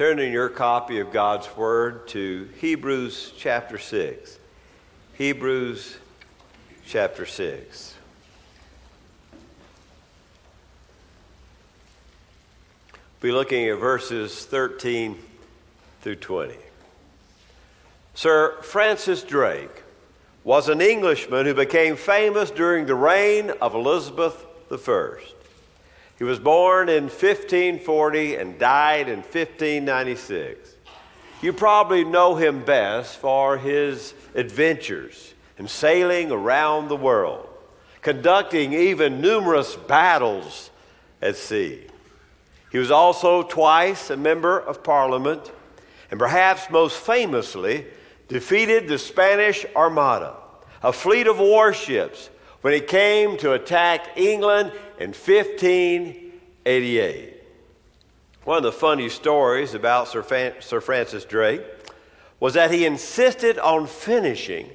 Turn in your copy of God's Word to Hebrews chapter 6. Hebrews chapter 6. We'll be looking at verses 13 through 20. Sir Francis Drake was an Englishman who became famous during the reign of Elizabeth I. He was born in 1540 and died in 1596. You probably know him best for his adventures and sailing around the world, conducting even numerous battles at sea. He was also twice a member of Parliament, and perhaps most famously defeated the Spanish Armada, a fleet of warships, when it came to attack England in 1588. One of the funny stories about Sir Francis Drake was that he insisted on finishing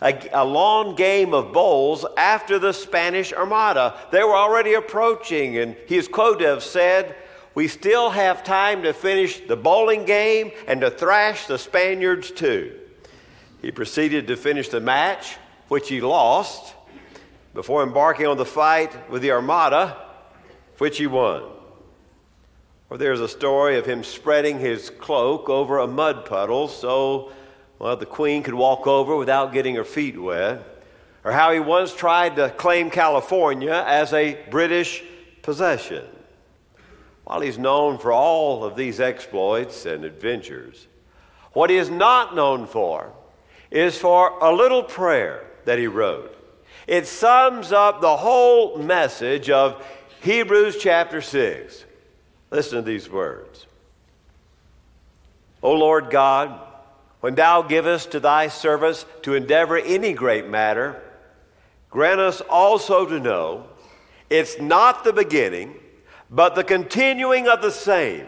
a long game of bowls after the Spanish Armada. They were already approaching, and he is quoted to have said, "We still have time to finish the bowling game and to thrash the Spaniards too." He proceeded to finish the match, which he lost, before embarking on the fight with the Armada, which he won. Or there's a story of him spreading his cloak over a mud puddle so the queen could walk over without getting her feet wet. Or how he once tried to claim California as a British possession. While he's known for all of these exploits and adventures, what he is not known for is for a little prayer that he wrote. It sums up the whole message of Hebrews chapter 6. Listen to these words. "O Lord God, when thou givest to thy servants to endeavor any great matter, grant us also to know it's not the beginning, but the continuing of the same,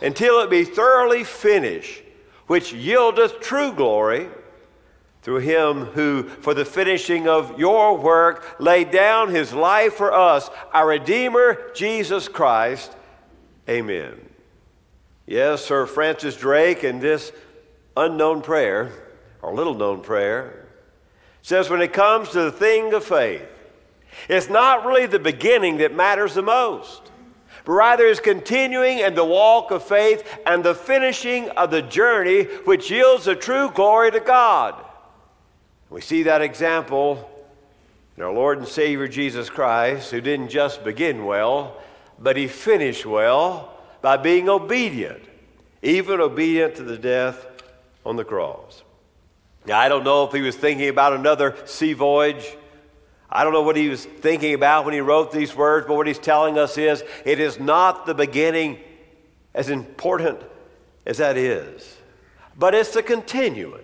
until it be thoroughly finished, which yieldeth true glory, through him who, for the finishing of your work, laid down his life for us, our Redeemer, Jesus Christ. Amen." Yes, Sir Francis Drake in this unknown prayer, or little-known prayer, says when it comes to the thing of faith, it's not really the beginning that matters the most, but rather is continuing in the walk of faith and the finishing of the journey which yields the true glory to God. We see that example in our Lord and Savior Jesus Christ, who didn't just begin well, but he finished well by being obedient, even obedient to the death on the cross. Now, I don't know if he was thinking about another sea voyage. I don't know what he was thinking about when he wrote these words, but what he's telling us is it is not the beginning, as important as that is, but it's the continuing.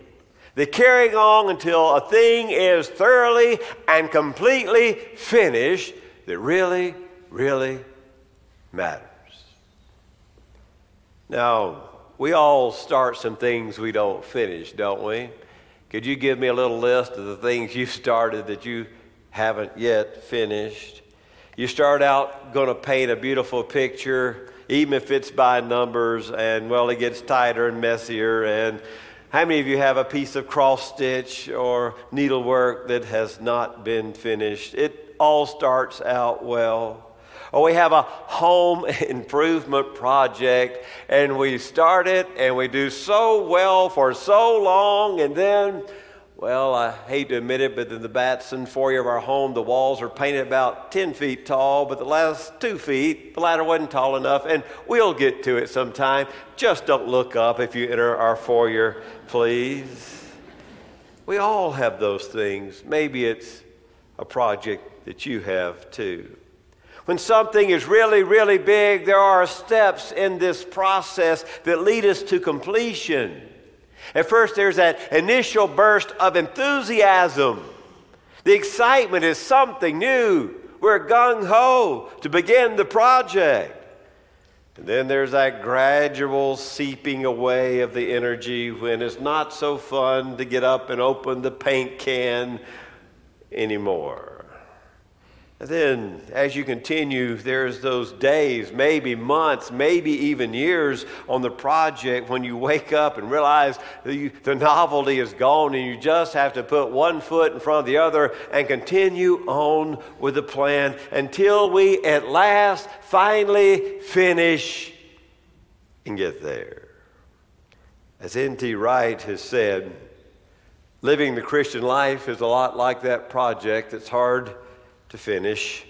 The carrying on until a thing is thoroughly and completely finished that really, really matters. Now, we all start some things we don't finish, don't we? Could you give me a little list of the things you started that you haven't yet finished? You start out going to paint a beautiful picture, even if it's by numbers, and, it gets tighter and messier, and how many of you have a piece of cross-stitch or needlework that has not been finished? It all starts out well. Or we have a home improvement project, and we start it, and we do so well for so long, and then, I hate to admit it, but in the Batson foyer of our home, the walls are painted about 10 feet tall, but the last 2 feet, the ladder wasn't tall enough, and we'll get to it sometime. Just don't look up if you enter our foyer, please. We all have those things. Maybe it's a project that you have too. When something is really, really big, there are steps in this process that lead us to completion. At first, there's that initial burst of enthusiasm. The excitement is something new. We're gung-ho to begin the project. And then there's that gradual seeping away of the energy when it's not so fun to get up and open the paint can anymore. And then as you continue, there's those days, maybe months, maybe even years on the project when you wake up and realize the novelty is gone and you just have to put one foot in front of the other and continue on with the plan until we at last finally finish and get there. As N.T. Wright has said, living the Christian life is a lot like that project that's hard to finish.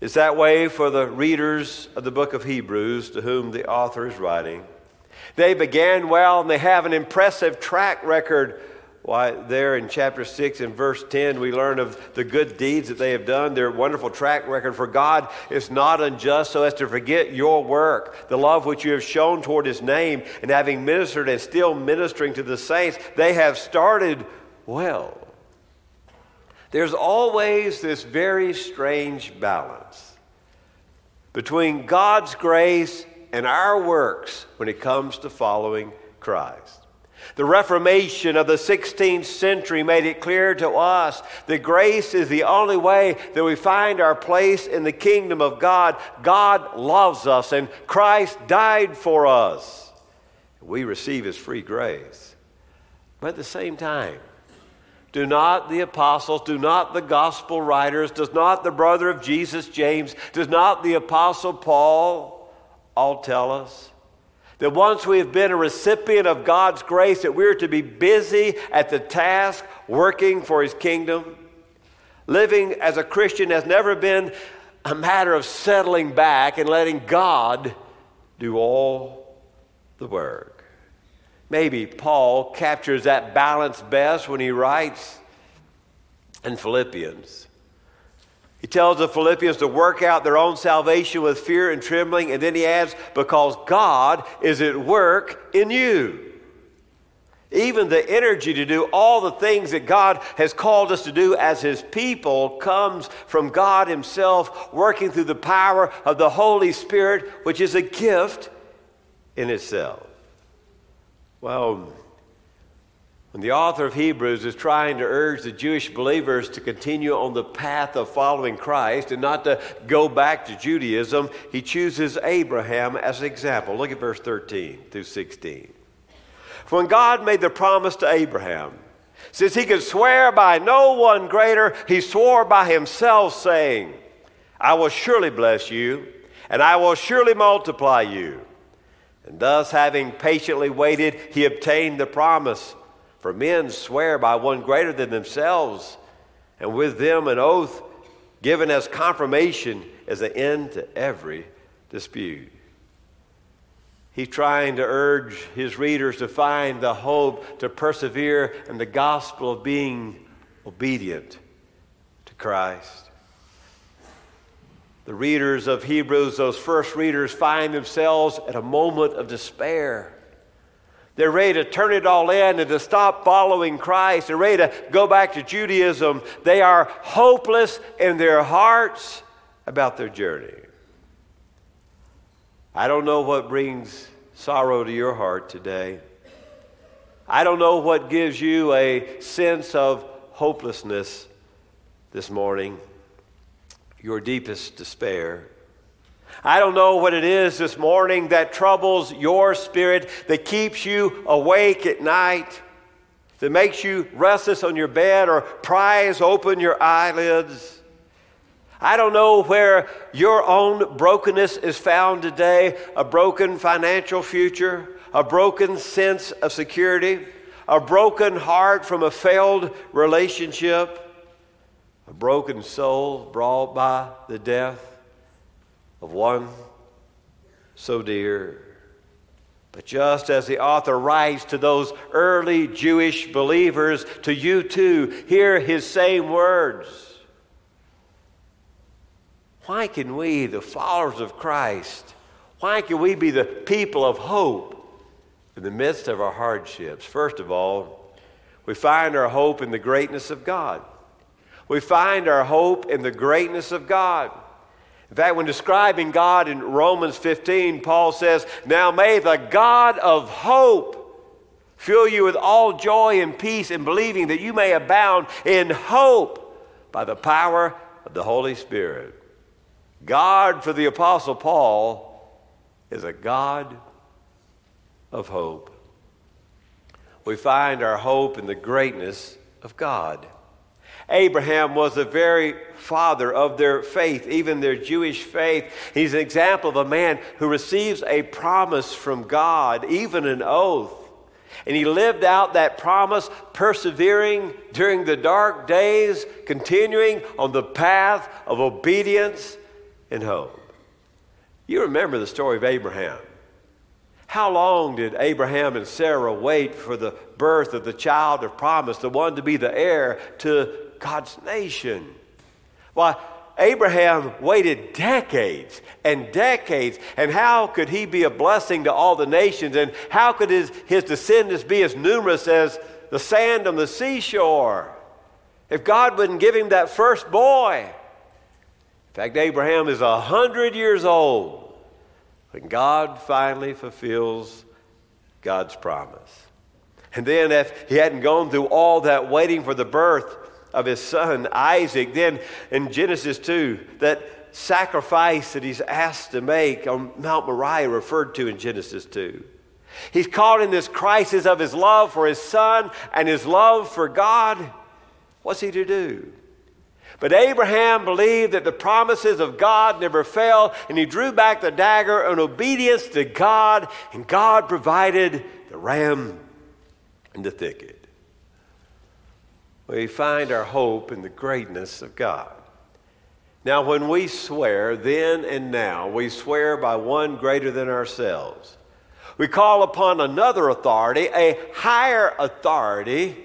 It's that way for the readers of the book of Hebrews to whom the author is writing. They began well and they have an impressive track record. Why, there in chapter 6 and verse 10, we learn of the good deeds that they have done, their wonderful track record. For God is not unjust so as to forget your work, the love which you have shown toward his name, and having ministered and still ministering to the saints, they have started well. There's always this very strange balance between God's grace and our works when it comes to following Christ. The Reformation of the 16th century made it clear to us that grace is the only way that we find our place in the kingdom of God. God loves us and Christ died for us. We receive his free grace. But at the same time, do not the apostles, do not the gospel writers, does not the brother of Jesus, James, does not the apostle Paul all tell us that once we have been a recipient of God's grace, that we are to be busy at the task, working for his kingdom? Living as a Christian has never been a matter of settling back and letting God do all the work. Maybe Paul captures that balance best when he writes in Philippians. He tells the Philippians to work out their own salvation with fear and trembling, and then he adds, because God is at work in you. Even the energy to do all the things that God has called us to do as his people comes from God himself working through the power of the Holy Spirit, which is a gift in itself. Well, when the author of Hebrews is trying to urge the Jewish believers to continue on the path of following Christ and not to go back to Judaism, he chooses Abraham as an example. Look at verse 13 through 16. For when God made the promise to Abraham, since he could swear by no one greater, he swore by himself, saying, I will surely bless you, and I will surely multiply you. And thus, having patiently waited, he obtained the promise. For men swear by one greater than themselves, and with them an oath given as confirmation as the end to every dispute. He's trying to urge his readers to find the hope, to persevere in the gospel of being obedient to Christ. The readers of Hebrews, those first readers, find themselves at a moment of despair. They're ready to turn it all in and to stop following Christ. They're ready to go back to Judaism. They are hopeless in their hearts about their journey. I don't know what brings sorrow to your heart today. I don't know what gives you a sense of hopelessness this morning. Your deepest despair. I don't know what it is this morning that troubles your spirit, that keeps you awake at night, that makes you restless on your bed or pries open your eyelids. I don't know where your own brokenness is found today, a broken financial future, a broken sense of security, a broken heart from a failed relationship, a broken soul brought by the death of one so dear. But just as the author writes to those early Jewish believers, to you too, hear his same words. Why can we, the followers of Christ, why can we be the people of hope in the midst of our hardships? First of all, we find our hope in the greatness of God. We find our hope in the greatness of God. In fact, when describing God in Romans 15, Paul says, now may the God of hope fill you with all joy and peace in believing that you may abound in hope by the power of the Holy Spirit. God, for the Apostle Paul, is a God of hope. We find our hope in the greatness of God. Abraham was the very father of their faith, even their Jewish faith. He's an example of a man who receives a promise from God, even an oath. And he lived out that promise, persevering during the dark days, continuing on the path of obedience and hope. You remember the story of Abraham. How long did Abraham and Sarah wait for the birth of the child of promise, the one to be the heir to God's nation? Well, Abraham waited decades and decades, and how could he be a blessing to all the nations, and how could his descendants be as numerous as the sand on the seashore if God wouldn't give him that first boy? In fact, Abraham is 100 years old when God finally fulfills God's promise. And then if he hadn't gone through all that waiting for the birth of his son Isaac, then in Genesis 2, that sacrifice that he's asked to make on Mount Moriah referred to in Genesis 2. He's caught in this crisis of his love for his son and his love for God. What's he to do? But Abraham believed that the promises of God never fail, and he drew back the dagger in obedience to God, and God provided the ram in the thicket. We find our hope in the greatness of God. Now, when we swear then and now, we swear by one greater than ourselves. We call upon another authority, a higher authority,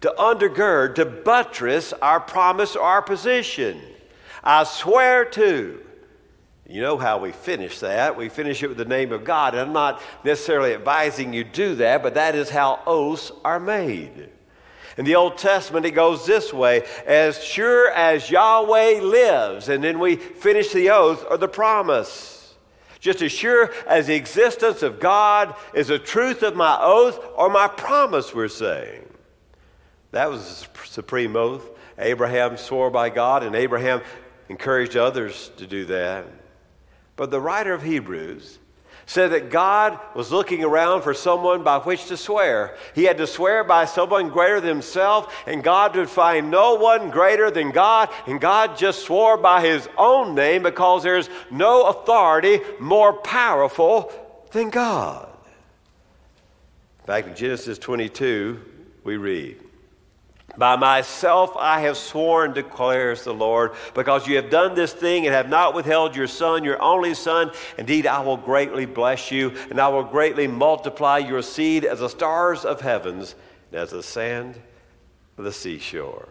to undergird, to buttress our promise or our position. I swear to. You know how we finish that. We finish it with the name of God. And I'm not necessarily advising you do that, but that is how oaths are made. In the Old Testament, it goes this way, as sure as Yahweh lives, and then we finish the oath or the promise. Just as sure as the existence of God is the truth of my oath or my promise, we're saying. That was the supreme oath. Abraham swore by God, and Abraham encouraged others to do that. But the writer of Hebrews said that God was looking around for someone by which to swear. He had to swear by someone greater than himself, and God would find no one greater than God, and God just swore by his own name because there's no authority more powerful than God. Back in Genesis 22, we read, by myself I have sworn, declares the Lord, because you have done this thing and have not withheld your son, your only son. Indeed, I will greatly bless you, and I will greatly multiply your seed as the stars of heavens and as the sand of the seashore.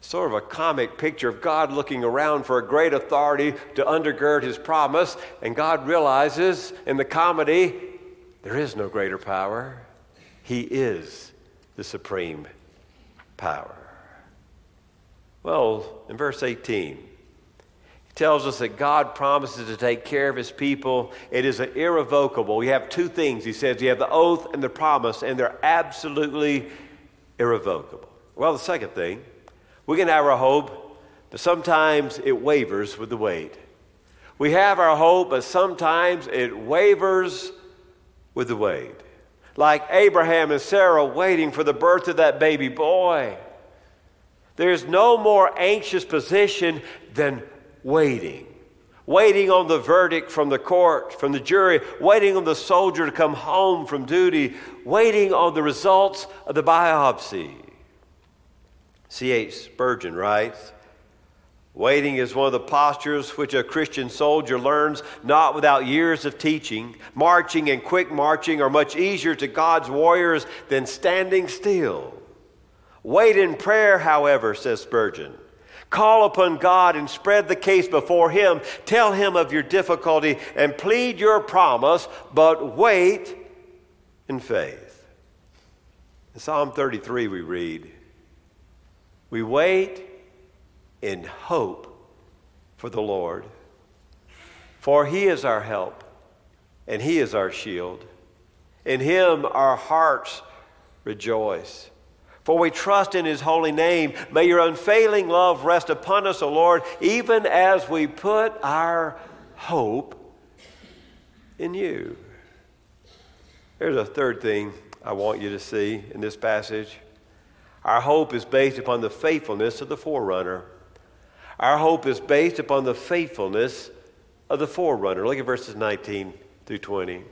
Sort of a comic picture of God looking around for a great authority to undergird his promise, and God realizes in the comedy there is no greater power. He is the supreme power. Well, in verse 18, he tells us that God promises to take care of his people. It is irrevocable. You have two things, he says. You have the oath and the promise, and they're absolutely irrevocable. Well, the second thing, we can have our hope, but sometimes it wavers with the weight. We have our hope, but sometimes it wavers with the weight. Like Abraham and Sarah waiting for the birth of that baby boy. There's no more anxious position than waiting. Waiting on the verdict from the court, from the jury. Waiting on the soldier to come home from duty. Waiting on the results of the biopsy. C.H. Spurgeon writes, waiting is one of the postures which a Christian soldier learns not without years of teaching. Marching and quick marching are much easier to God's warriors than standing still. Wait in prayer, however, says Spurgeon. Call upon God and spread the case before him. Tell him of your difficulty and plead your promise, but wait in faith. In Psalm 33 we read, we wait in hope for the Lord, for he is our help, and he is our shield. In him our hearts rejoice, For we trust in his holy name. May your unfailing love rest upon us, O Lord, even as we put our hope in you. Here's a third thing I want you to see in this passage. Our hope is based upon the faithfulness of the forerunner. Our hope is based upon the faithfulness of the forerunner. Look at verses 19 through 20.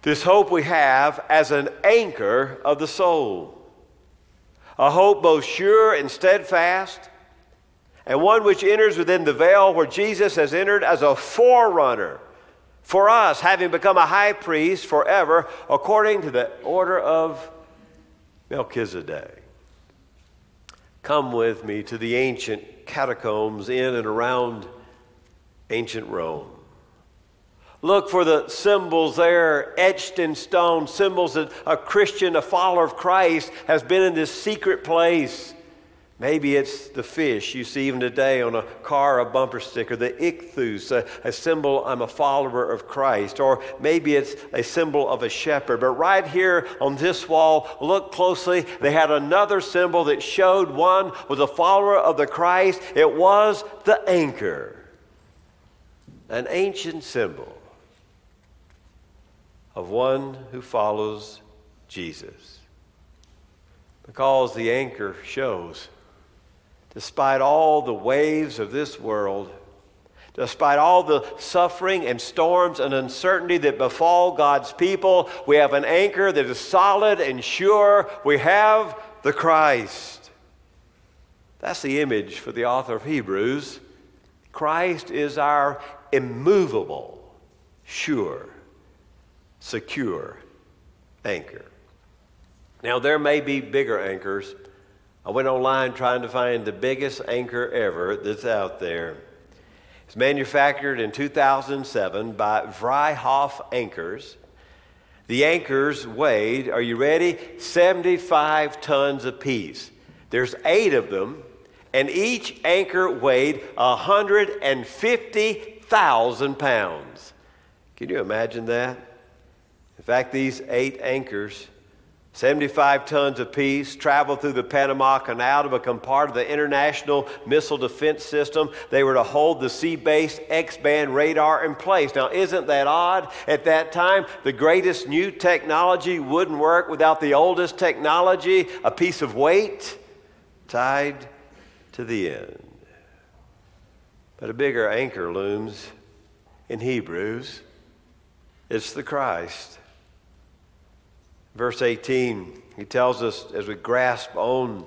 This hope we have as an anchor of the soul, a hope both sure and steadfast, and one which enters within the veil where Jesus has entered as a forerunner for us, having become a high priest forever according to the order of Melchizedek. Come with me to the ancient catacombs in and around ancient Rome. Look for the symbols there, etched in stone, symbols that a Christian, a follower of Christ, has been in this secret place. Maybe it's the fish you see even today on a car, a bumper sticker, the ichthus, a symbol, I'm a follower of Christ. Or maybe it's a symbol of a shepherd. But right here on this wall, look closely, they had another symbol that showed one was a follower of the Christ. It was the anchor, an ancient symbol of one who follows Jesus. Because the anchor shows, despite all the waves of this world, despite all the suffering and storms and uncertainty that befall God's people, we have an anchor that is solid and sure. We have the Christ. That's the image for the author of Hebrews. Christ is our immovable, sure, secure anchor. Now, there may be bigger anchors. I went online trying to find the biggest anchor ever that's out there. It's manufactured in 2007 by Vryhof anchors. The anchors weighed, are you ready, 75 tons apiece. There's 8 of them, and each anchor weighed 150,000 pounds. Can you imagine that? In fact, these 8 anchors, 75 tons apiece, traveled through the Panama Canal to become part of the International Missile Defense System. They were to hold the sea-based X-band radar in place. Now, isn't that odd? At that time, the greatest new technology wouldn't work without the oldest technology, a piece of weight tied to the end. But a bigger anchor looms in Hebrews. It's the Christ. Verse 18, he tells us as we grasp on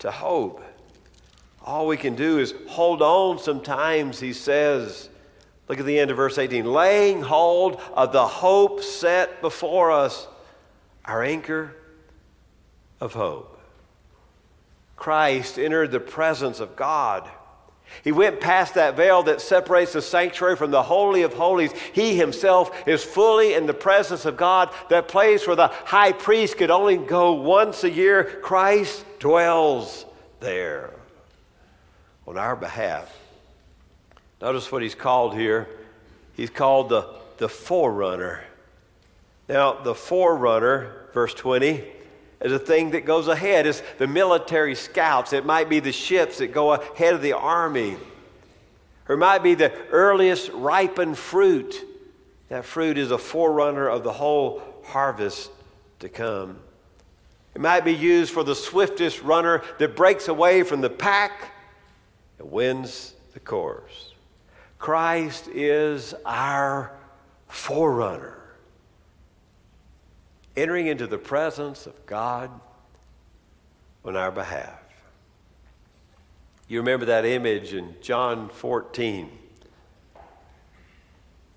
to hope, all we can do is hold on sometimes, he says. Look at the end of verse 18. Laying hold of the hope set before us, our anchor of hope. Christ entered the presence of God. He went past that veil that separates the sanctuary from the Holy of Holies. He himself is fully in the presence of God, that place where the high priest could only go once a year. Christ dwells there on our behalf. Notice what he's called here. He's called the forerunner. Now, the forerunner, verse 20, is a thing that goes ahead. It's the military scouts. It might be the ships that go ahead of the army. Or it might be the earliest ripened fruit. That fruit is a forerunner of the whole harvest to come. It might be used for the swiftest runner that breaks away from the pack and wins the course. Christ is our forerunner. Entering into the presence of God on our behalf. You remember that image in John 14.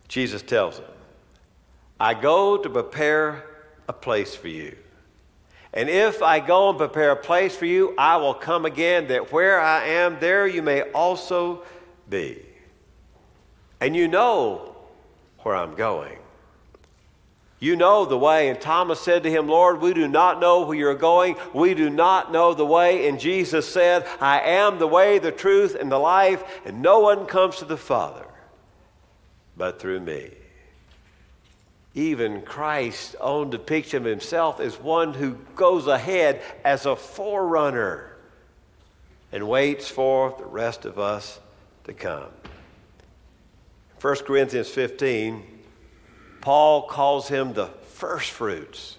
Jesus tells him, I go to prepare a place for you. And if I go and prepare a place for you, I will come again, that where I am, there you may also be. And you know where I'm going. You know the way. And Thomas said to him, Lord, we do not know where you're going. We do not know the way. And Jesus said, I am the way, the truth, and the life, and no one comes to the Father but through me. Even Christ owned the picture of himself as one who goes ahead as a forerunner and waits for the rest of us to come. 1 Corinthians 15, Paul calls him the firstfruits.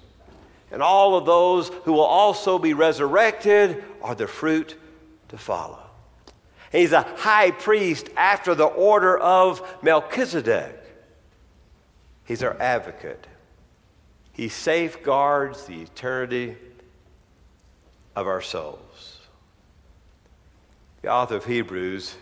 And all of those who will also be resurrected are the fruit to follow. He's a high priest after the order of Melchizedek. He's our advocate. He safeguards the eternity of our souls. The author of Hebrews,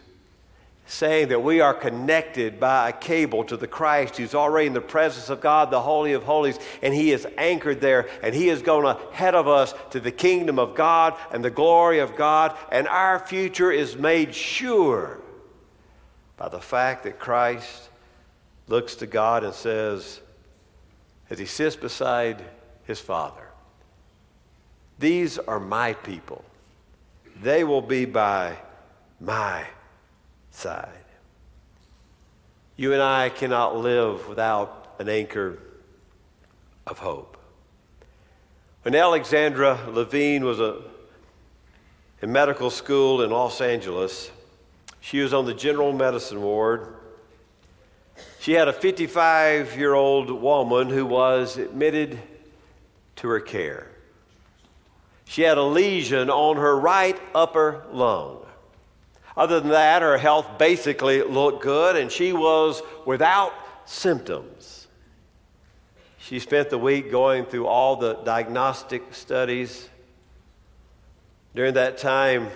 saying that we are connected by a cable to the Christ who's already in the presence of God, the Holy of Holies, and he is anchored there, and he is going ahead of us to the kingdom of God and the glory of God, and our future is made sure by the fact that Christ looks to God and says, as he sits beside his Father, "These are my people. They will be by my side." You and I cannot live without an anchor of hope. When Alexandra Levine was in medical school in Los Angeles, she was on the general medicine ward. She had a 55-year-old woman who was admitted to her care. She had a lesion on her right upper lung. Other than that, her health basically looked good, and she was without symptoms. She spent the week going through all the diagnostic studies. During that time,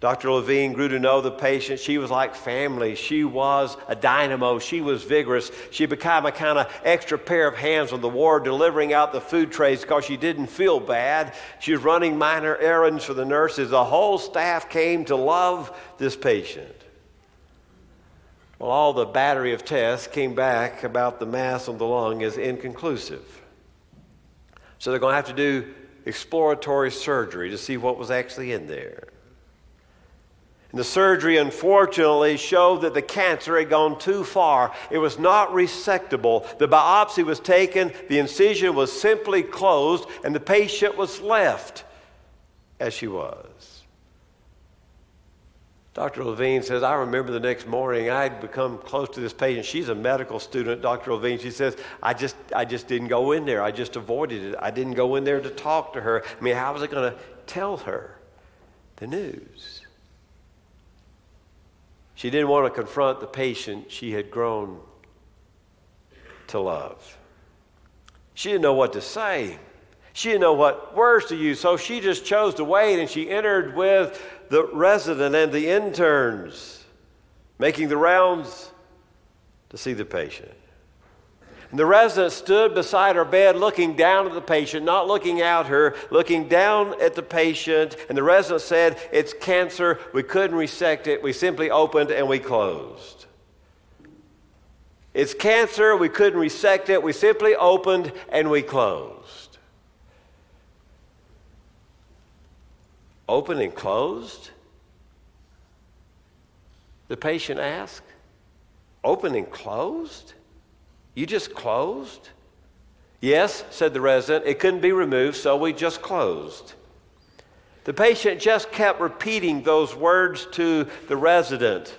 Dr. Levine grew to know the patient. She was like family. She was a dynamo. She was vigorous. She became a kind of extra pair of hands on the ward, delivering out the food trays because she didn't feel bad. She was running minor errands for the nurses. The whole staff came to love this patient. Well, all the battery of tests came back about the mass on the lung as inconclusive. So they're going to have to do exploratory surgery to see what was actually in there. And the surgery, unfortunately, showed that the cancer had gone too far. It was not resectable. The biopsy was taken, the incision was simply closed, and the patient was left as she was. Dr. Levine says, I remember the next morning I'd become close to this patient. She's a medical student, Dr. Levine. She says, I just didn't go in there. I just avoided it. I didn't go in there to talk to her. I mean, how was I going to tell her the news? She didn't want to confront the patient she had grown to love. She didn't know what to say. She didn't know what words to use, so she just chose to wait, and she entered with the resident and the interns, making the rounds to see the patient. And the resident stood beside her bed looking down at the patient, not looking at her, looking down at the patient. And the resident said, "It's cancer. We couldn't resect it. We simply opened and we closed." It's cancer. We couldn't resect it. We simply opened and we closed. Open and closed? The patient asked. Open and closed? You just closed? Yes, said the resident. It couldn't be removed, so we just closed. The patient just kept repeating those words to the resident.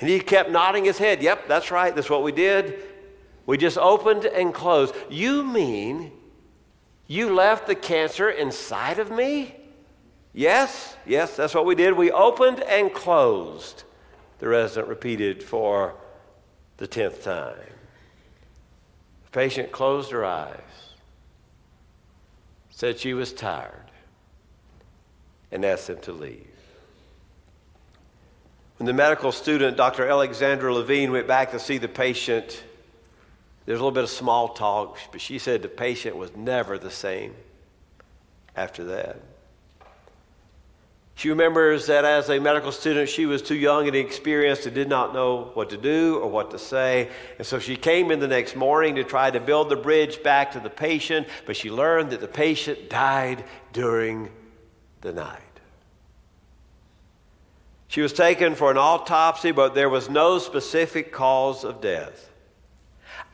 And he kept nodding his head. Yep, that's right. That's what we did. We just opened and closed. You mean you left the cancer inside of me? Yes, that's what we did. We opened and closed, the resident repeated for the 10th time. The patient closed her eyes, said she was tired, and asked them to leave. When the medical student, Dr. Alexandra Levine, went back to see the patient, there was a little bit of small talk, but she said the patient was never the same after that. She remembers that as a medical student, she was too young and inexperienced and did not know what to do or what to say. And so she came in the next morning to try to build the bridge back to the patient, but she learned that the patient died during the night. She was taken for an autopsy, but there was no specific cause of death.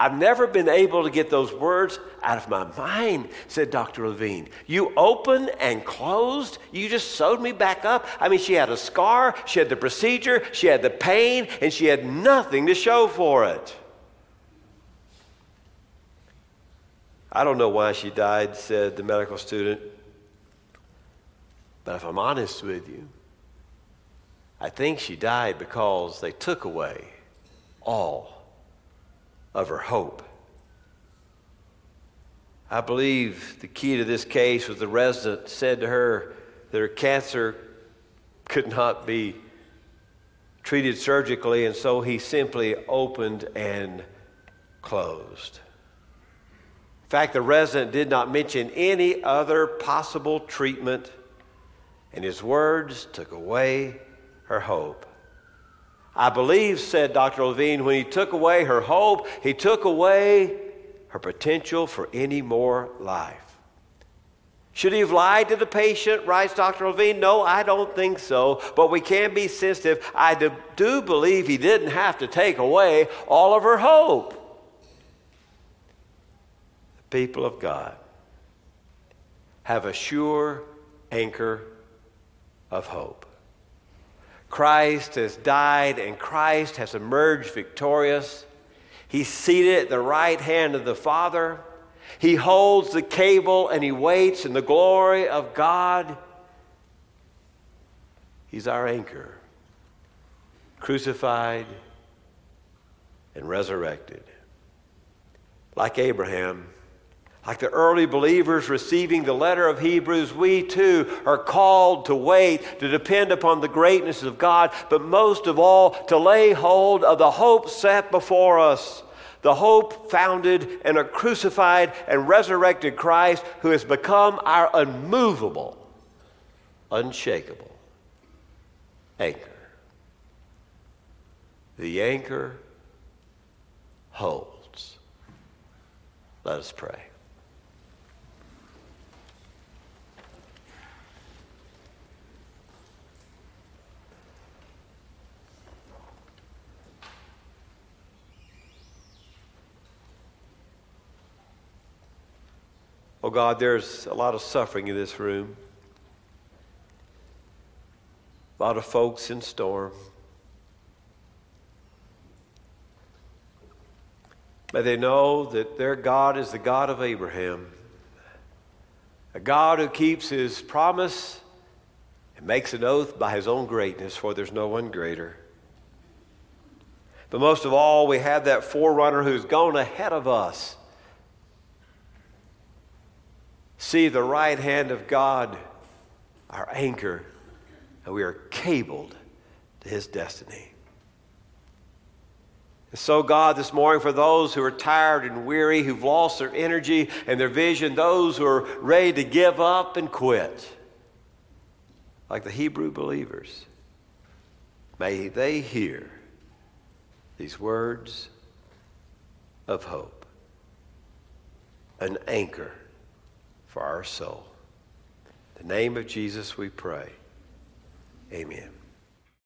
I've never been able to get those words out of my mind, said Dr. Levine. You opened and closed. You just sewed me back up. I mean, she had a scar, she had the procedure, she had the pain, and she had nothing to show for it. I don't know why she died, said the medical student. But if I'm honest with you, I think she died because they took away all of her hope. I believe the key to this case was the resident said to her that her cancer could not be treated surgically, and so he simply opened and closed. In fact, the resident did not mention any other possible treatment, and his words took away her hope. I believe, said Dr. Levine, when he took away her hope, he took away her potential for any more life. Should he have lied to the patient, writes Dr. Levine? No, I don't think so, but we can be sensitive. I do believe he didn't have to take away all of her hope. The people of God have a sure anchor of hope. Christ has died and Christ has emerged victorious. He's seated at the right hand of the Father. He holds the cable and he waits in the glory of God. He's our anchor, crucified and resurrected. Like Abraham, like the early believers receiving the letter of Hebrews, we too are called to wait, to depend upon the greatness of God, but most of all, to lay hold of the hope set before us, the hope founded in a crucified and resurrected Christ who has become our unmovable, unshakable anchor. The anchor holds. Let us pray. Oh God, there's a lot of suffering in this room. A lot of folks in storm. May they know that their God is the God of Abraham, a God who keeps his promise and makes an oath by his own greatness, for there's no one greater. But most of all, we have that forerunner who's gone ahead of us. See the right hand of God, our anchor, and we are cabled to his destiny. And so, God, this morning, for those who are tired and weary, who've lost their energy and their vision, those who are ready to give up and quit, like the Hebrew believers, may they hear these words of hope, an anchor for our soul. In the name of Jesus we pray. Amen.